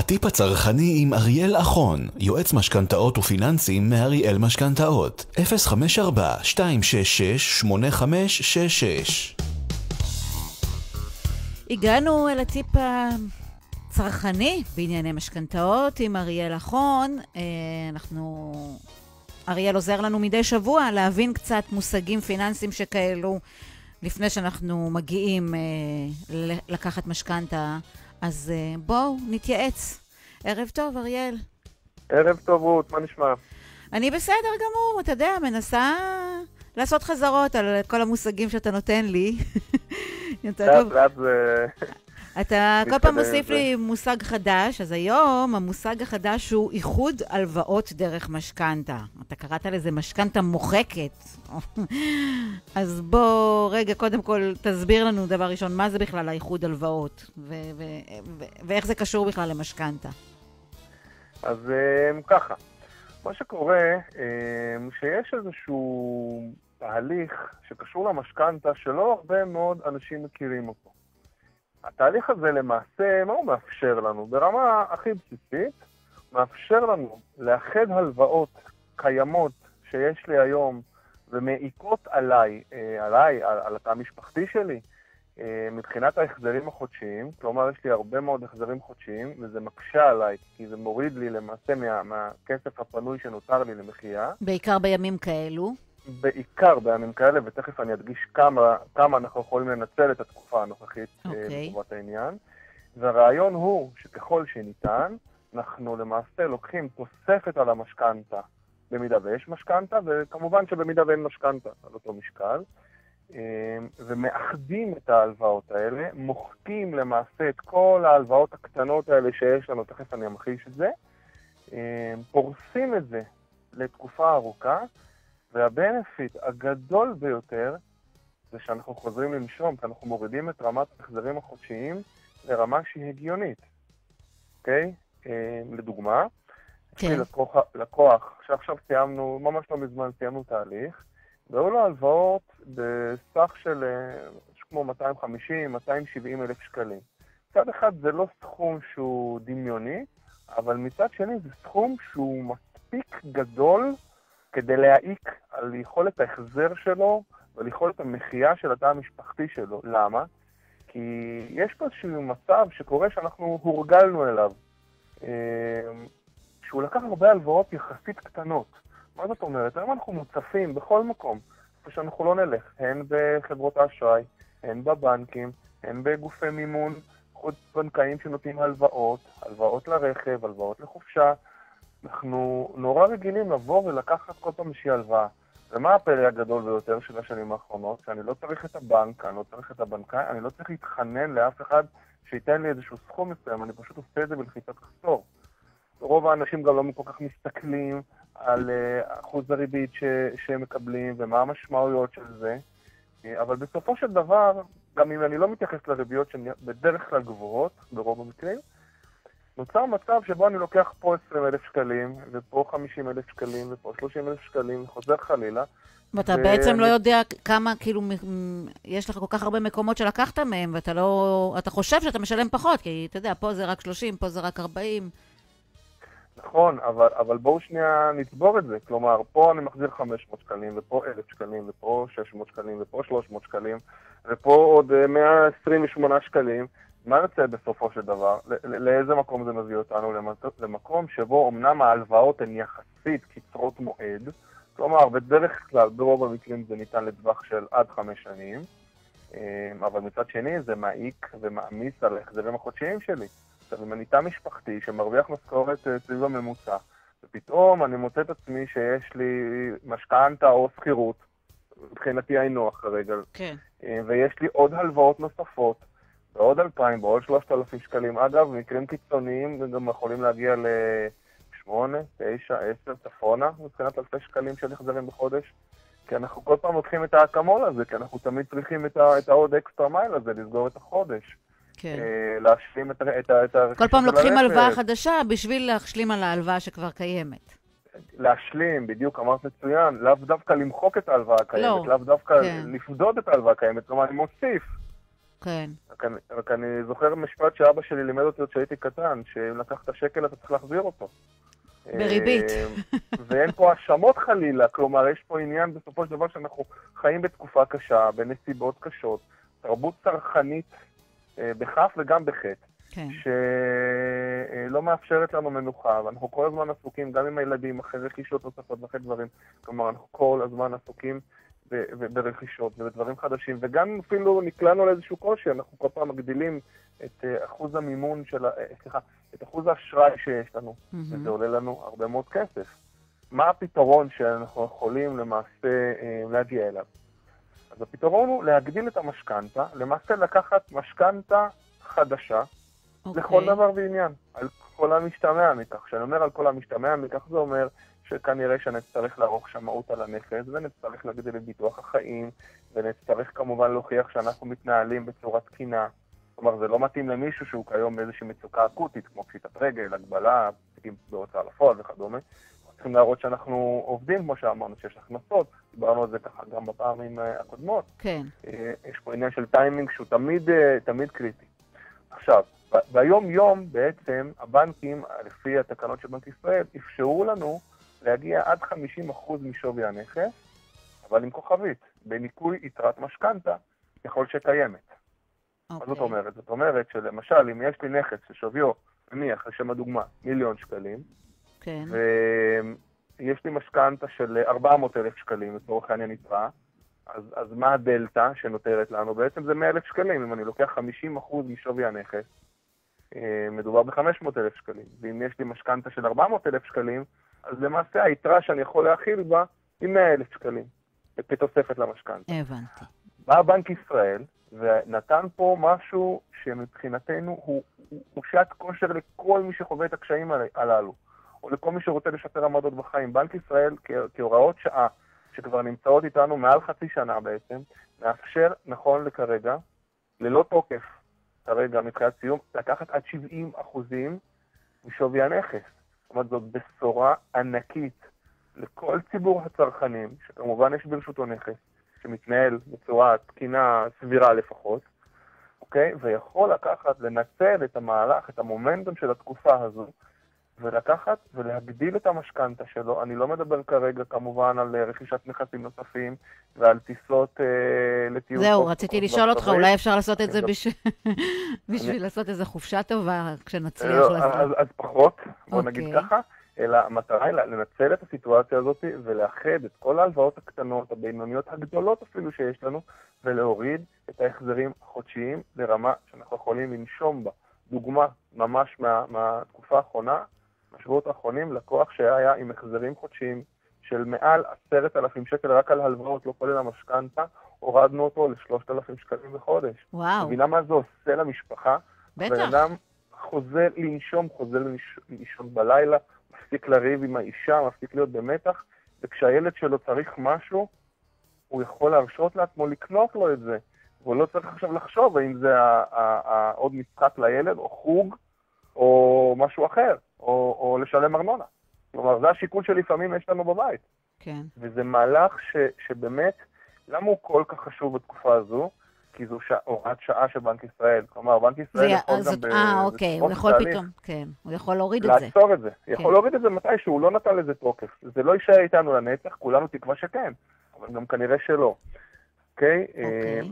הטיפ הצרכני עם אריאל אחון, יועץ משכנתאות ופיננסים מאריאל משכנתאות, 054-266-8566. הגענו אל הטיפ הצרכני בענייני משכנתאות עם אריאל אחון. אריאל עוזר לנו מדי שבוע להבין קצת מושגים פיננסיים שכאלו לפני שאנחנו מגיעים לקחת משכנתה. אז בואו נתייעץ. ערב טוב, אריאל. ערב טוב, רות, מה נשמע? אני בסדר גמור, אתה יודע, מנסה לעשות חזרות על כל המושגים שאתה נותן לי. לאט זה... אתה כל פעם מוסיף לי מושג חדש, אז היום המושג החדש הוא איחוד הלוואות דרך משכנתה. אתה קראת לזה משכנתה מוחקת. אז בוא רגע, קודם כל תסביר לנו דבר ראשון, מה זה בכלל האיחוד הלוואות, ואיך זה קשור בכלל למשכנתה. אז ככה, מה שקורה, שיש איזשהו תהליך שקשור למשכנתה שלא הרבה מאוד אנשים מכירים אותו. התהליך הזה למעשה, מה הוא מאפשר לנו? ברמה הכי בסיסית, מאפשר לנו לאחד הלוואות קיימות שיש לי היום ומעיקות עליי, על התא המשפחתי שלי, מבחינת ההחזרים החודשיים. כלומר, יש לי הרבה מאוד החזרים חודשיים, וזה מקשה עליי, כי זה מוריד לי למעשה מהכסף הפנוי שנותר לי למחייה. בעיקר בימים כאלו? בעיקר בימים כאלה, ותכף אני אדגיש כמה אנחנו יכולים לנצל את התקופה הנוכחית בתקופת העניין. והרעיון הוא שככל שניתן, אנחנו למעשה לוקחים תוספת על המשכנתה, במידה ויש משכנתה, וכמובן שבמידה ואין משכנתה על אותו משקל, ומאחדים את ההלוואות האלה, מוחקים למעשה את כל ההלוואות הקטנות האלה שיש לנו, תכף אני אמחיש את זה, פורסים את זה לתקופה ארוכה, והבנפיט הגדול ביותר זה שאנחנו חוזרים לנשום, כי אנחנו מורידים את רמת ההחזרים החודשיים לרמה שהיא הגיונית. אוקיי? לדוגמה, יש לי לקוח, שעכשיו סיימנו, ממש לא מזמן סיימנו תהליך, והיו לו הלוואות בסך של כמו 250-270 אלף שקלים. מצד אחד זה לא סכום שהוא דמיוני, אבל מצד שני זה סכום שהוא מספיק גדול, כדי להעיק על יכולת ההחזר שלו ועל יכולת המחייה של התא המשפחתי שלו. למה? כי יש פה איזשהו מצב שקורה שאנחנו הורגלנו אליו, שהוא לקח הרבה הלוואות יחסית קטנות. מה זאת אומרת? היום אנחנו מוצפים בכל מקום, כשאנחנו לא נלך, הן בחברות האשראי, הן בבנקים, הן בגופי מימון, חוץ בנקאים שנותנים הלוואות, הלוואות לרכב, הלוואות לחופשה, אנחנו נורא רגילים לבוא ולקחת כל פעם איזושהי הלוואה. ומה הפלא הגדול ביותר של השנים האחרונות? שאני לא צריך את הבנק, אני לא צריך את הבנקאי, אני לא צריך להתחנן לאף אחד שייתן לי איזשהו סכום מסוים, אני פשוט עושה את זה בלחיצת כפתור. רוב האנשים גם לא כל כך מסתכלים על אחוז הריבית שהם מקבלים ומה המשמעויות של זה, אבל בסופו של דבר, גם אם אני לא מתייחס לריביות שהן בדרך כלל גבוהות, ברוב המקרים, נוצר מצב שבו אני לוקח פה 20 אלף שקלים, ופה 50 אלף שקלים, ופה 30 אלף שקלים, חוזר חלילה. ואתה בעצם לא יודע כמה, כאילו, יש לך כל כך הרבה מקומות שלקחת מהם, ואתה לא, אתה חושב שאתה משלם פחות, כי אתה יודע, פה זה רק 30, פה זה רק 40. נכון, אבל בואו שנייה נצבור את זה. כלומר, פה אני מחזיר 500 שקלים, ופה 1,000 שקלים, ופה 600 שקלים, ופה 300 שקלים, ופה עוד 128 שקלים. מה נצא בסופו של דבר? לאיזה מקום זה מביא אותנו? למקום שבו אמנם ההלוואות הן יחסית קצרות מועד, כלומר, בדרך כלל ברוב המקרים זה ניתן לטווח של עד 5 שנים, אבל מצד שני זה מעיק ומעמיס על החזרים החודשיים שלי. עכשיו, אם אני תא משפחתי שמרוויח משכורת סביב הממוצע, ופתאום אני מוצא את עצמי שיש לי משכנתה או שכירות, מבחינתי אינוח כרגע, ויש לי עוד הלוואות נוספות, בעוד 2,000, בעוד 3,000 שקלים. אגב, מקרים קיצוניים, וגם יכולים להגיע ל-8, 9, 10, צפונה, מבחינת אלפי שקלים של החזרים בחודש, כי אנחנו כל פעם לוקחים את האקמול הזה, כי אנחנו תמיד צריכים את העוד אקסטרה מייל הזה, לסגור את החודש. כן. להשלים את כל פעם לוקחים הלוואה חדשה בשביל להשלים על ההלוואה שכבר קיימת. להשלים, בדיוק, אמרת מצוין, לאו דווקא למחוק את ההלוואה הקיימת, לאו דווקא לפדוד את ההלוואה הקיימת, כלומר, אני מוסיף. כן. רק אני זוכר משפט שאבא שלי לימד אותי עוד שהייתי קטן, שאם לקחת שקל אתה צריך להחזיר אותו. בריבית. ואין פה האשמות חלילה, כלומר יש פה עניין בסופו של דבר שאנחנו חיים בתקופה קשה, בנסיבות קשות, תרבות צרכנית בכף וגם בחטא, כן. שלא מאפשרת לנו מנוחה, ואנחנו כל הזמן עסוקים, גם עם הילדים, אחרי רכישות נוספות ואחרי דברים, כלומר אנחנו כל הזמן עסוקים ברכישות ובדברים חדשים, וגם אפילו נקלענו לאיזשהו קושי, אנחנו כל פעם מגדילים את אחוז המימון של, סליחה, את אחוז האשראי שיש לנו, וזה עולה לנו הרבה מאוד כסף. מה הפתרון שאנחנו יכולים למעשה להגיע אליו? אז הפתרון הוא להגדיל את המשכנתה, למעשה לקחת משכנתה חדשה, לכל דבר ועניין, על כל המשתמע מכך. כשאני אומר על כל המשתמע מכך, זה אומר שכנראה שנצטרך לערוך שמאות על הנכס, ונצטרך להגדיל את ביטוח החיים, ונצטרך כמובן להוכיח שאנחנו מתנהלים בצורה תקינה. כלומר, זה לא מתאים למישהו שהוא כיום באיזושהי מצוקה אקוטית, כמו פשיטת רגל, הגבלה, פסיקים בהוצאה לפועל וכדומה. צריכים להראות שאנחנו עובדים, כמו שאמרנו, שיש הכנסות. דיברנו על זה ככה גם בפעמים הקודמות. כן. יש פה עניין של טיימינג שהוא תמיד קריטי. עכשיו, ביום-יום בעצם הבנקים, לפי התקנות של בנק ישראל, אפשרו לנו להגיע עד 50% משווי הנכס, אבל עם כוכבית, בניכוי יתרת משכנתה, ככל שקיימת. מה זאת אומרת? זאת אומרת שלמשל, אם יש לי נכס ששוויו, נניח, לשם הדוגמה, $1,000,000, כן. ויש לי משכנתה של 400,000 שקלים, לצורך העניין יתרה, אז מה הדלטה שנותרת לנו? בעצם זה 100,000 שקלים, אם אני לוקח 50% משווי הנכס, מדובר ב-500,000 שקלים, ואם יש לי משכנתה של 400,000 שקלים, אז למעשה היתרה שאני יכול להכיל בה היא 100,000 שקלים, כתוספת למשכנתה. הבנתי. בא בנק ישראל ונתן פה משהו שמבחינתנו הוא שעת כושר לכל מי שחווה את הקשיים הללו, או לכל מי שרוצה לשפר עמדות בחיים. בנק ישראל כהוראות שעה, שכבר נמצאות איתנו מעל חצי שנה בעצם, מאפשר נכון לכרגע, ללא תוקף, כרגע מתחילת סיום, לקחת עד 70% משווי הנכס. זאת אומרת, זאת בשורה ענקית לכל ציבור הצרכנים, שכמובן יש ברשותו נכס, שמתנהל בצורה תקינה סבירה לפחות, אוקיי? ויכול לקחת, לנצל את המהלך, את המומנטום של התקופה הזו, ולקחת ולהגדיל את המשכנתה שלו. אני לא מדבר כרגע כמובן על רכישת נכסים נוספים ועל טיסות לטיול. זהו, רציתי לשאול אותך, אולי אפשר לעשות את זה בשביל לעשות איזו חופשה טובה כשנצליח לעשות. אז פחות, בוא נגיד ככה, אלא המטרה היא לנצל את הסיטואציה הזאת ולאחד את כל ההלוואות הקטנות, הבינוניות הגדולות אפילו שיש לנו, ולהוריד את ההחזרים החודשיים לרמה שאנחנו יכולים לנשום בה. דוגמה ממש מהתקופה האחרונה, בשבועות האחרונים, לקוח שהיה עם החזרים חודשיים של מעל 10,000 שקל רק על הלוואות, לא כולל המשכנתה, הורדנו אותו ל3,000 שקלים בחודש. וואו. מבינה מה זה עושה למשפחה? בטח. ואדם חוזר לנשום בלילה, מפסיק לריב עם האישה, מפסיק להיות במתח, וכשהילד שלו צריך משהו, הוא יכול להרשות לעצמו לקנות לו את זה. הוא לא צריך עכשיו לחשוב האם זה עוד משחק לילד, או חוג, או משהו אחר. או לשלם ארנונה. כלומר, זה השיקול שלפעמים יש לנו בבית. כן. וזה מהלך שבאמת, למה הוא כל כך חשוב בתקופה הזו? כי זו הוראת שעה של בנק ישראל. כלומר, בנק ישראל יכול גם... אוקיי, הוא יכול פתאום, כן. הוא יכול להוריד את זה. לעצור את זה. יכול להוריד את זה מתי שהוא לא נתן לזה תוקף. זה לא יישאר איתנו לנצח, כולנו תקווה שכן. אבל גם כנראה שלא. אוקיי?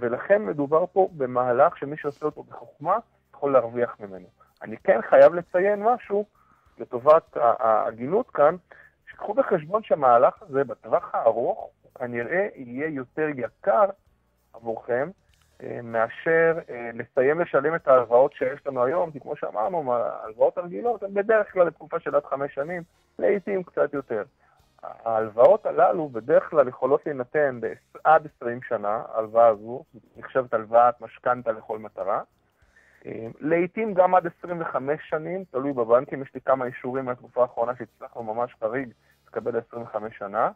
ולכן מדובר פה במהלך שמי שעושה אותו בחוכמה, יכול להרוויח ממנו. אני כן חייב לציין משהו לטובת ההגינות כאן, שקחו בחשבון שהמהלך הזה בטווח הארוך, כנראה יהיה יותר יקר עבורכם, מאשר לסיים לשלם את ההלוואות שיש לנו היום, כי כמו שאמרנו, ההלוואות הרגילות, הן בדרך כלל לתקופה של עד 5 שנים, לעתים קצת יותר. ההלוואות הללו בדרך כלל יכולות להינתן עד 20 שנה, ההלוואה הזו, נחשבת הלוואת משכנתה לכל מטרה, לעתים גם עד 25 שנים, תלוי בבנקים, יש לי כמה אישורים מהתקופה האחרונה שהצלחנו ממש חריג לקבל 25 שנה,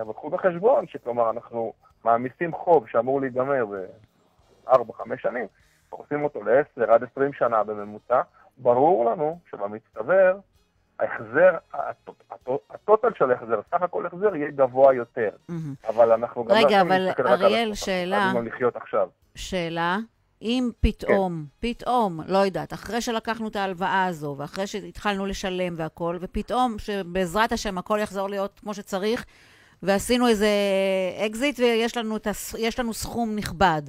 אבל קחו בחשבון שכלומר אנחנו מעמיסים חוב שאמור להיגמר ב-4-5 שנים, עושים אותו ל-10 עד 20 שנה בממוצע, ברור לנו שבמצטבר ההחזר, הטוטל של ההחזר, סך הכל החזר יהיה גבוה יותר. אבל אנחנו גם... רגע, אבל אריאל, שאלה. אנחנו נחיות עכשיו. שאלה, אם פתאום, לא יודעת, אחרי שלקחנו את ההלוואה הזו, ואחרי שהתחלנו לשלם והכל, ופתאום שבעזרת השם הכל יחזור להיות כמו שצריך, ועשינו איזה אקזיט, ויש לנו סכום נכבד.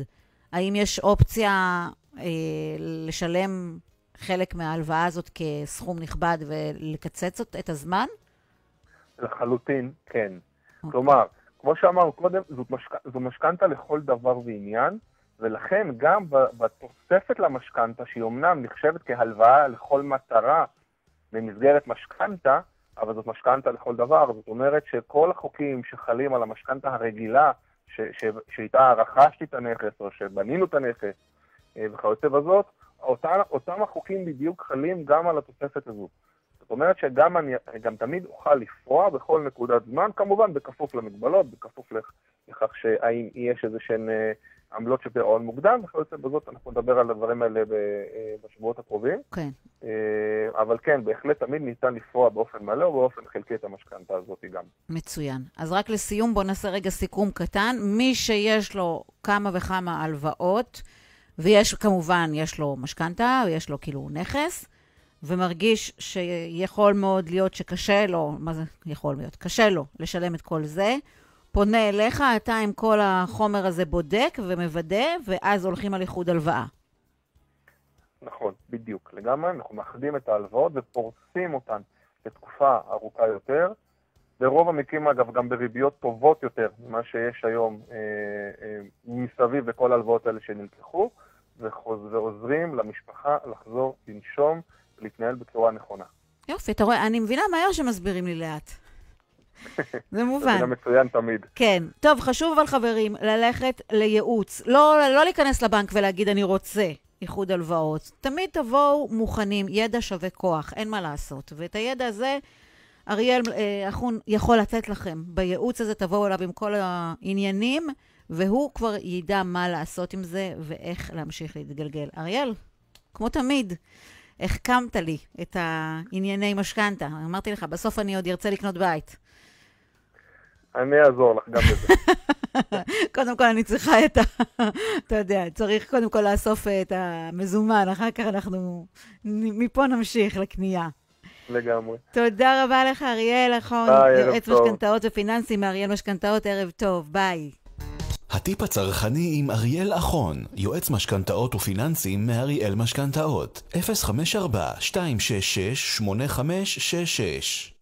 האם יש אופציה לשלם חלק מההלוואה הזאת כסכום נכבד ולקצץ את הזמן? לחלוטין, כן. Okay. כלומר, כמו שאמרו קודם, זו משכנתא לכל דבר ועניין, ולכן גם בתוספת למשכנתא, שהיא אומנם נחשבת כהלוואה לכל מטרה במסגרת משכנתא, אבל זאת משכנתא לכל דבר, זאת אומרת שכל החוקים שחלים על המשכנתא הרגילה, שאיתה רכשתי את הנכס או שבנינו את הנכס וכיוצא בזאת, אותם החוקים בדיוק חלים גם על התוספת הזו. זאת אומרת שגם אני תמיד אוכל לפרוע בכל נקודת זמן, כמובן בכפוף למגבלות, בכפוף לכך שהאם יש איזה שהן עמלות שפירעון מוקדם, וכיוצא בזאת אנחנו נדבר על הדברים האלה בשבועות הקרובים. כן. אבל כן, בהחלט תמיד ניתן לפרוע באופן מלא או באופן חלקי את המשכנתא הזאת גם. מצוין. אז רק לסיום, בוא נעשה רגע סיכום קטן. מי שיש לו כמה וכמה הלוואות, ויש, כמובן, יש לו משכנתא, ויש לו כאילו נכס, ומרגיש שיכול מאוד להיות שקשה לו, מה זה יכול להיות? קשה לו לשלם את כל זה, פונה אליך, אתה עם כל החומר הזה בודק ומוודא, ואז הולכים על איחוד הלוואה. נכון, בדיוק. לגמרי, אנחנו מאחדים את ההלוואות ופורסים אותן לתקופה ארוכה יותר, ברוב המקרים, אגב, גם בריביות טובות יותר ממה שיש היום מסביב וכל ההלוואות האלה שנלקחו, ועוזרים למשפחה לחזור, לנשום, להתנהל בצורה נכונה. יופי, אתה רואה, אני מבינה מהר שמסבירים לי לאט. זה מובן. זה מצוין תמיד. כן. טוב, חשוב אבל חברים, ללכת לייעוץ. לא להיכנס לבנק ולהגיד אני רוצה איחוד הלוואות. תמיד תבואו מוכנים, ידע שווה כוח, אין מה לעשות. ואת הידע הזה... אריאל אחון יכול לתת לכם, בייעוץ הזה תבואו אליו עם כל העניינים, והוא כבר ידע מה לעשות עם זה ואיך להמשיך להתגלגל. אריאל, כמו תמיד, החכמת לי את הענייני משכנתא. אמרתי לך, בסוף אני עוד ארצה לקנות בית. אני אעזור לך גם בזה. קודם כל אני צריכה את ה... אתה יודע, צריך קודם כל לאסוף את המזומן, אחר כך אנחנו מפה נמשיך לקנייה. לגמרי. תודה רבה לך, אריאל אחון, יועץ משכנתאות ופיננסים מאריאל משכנתאות. ערב טוב, ביי. הטיפ הצרכני עם אריאל אחון, יועץ משכנתאות ופיננסים מאריאל משכנתאות, 054-266-8566.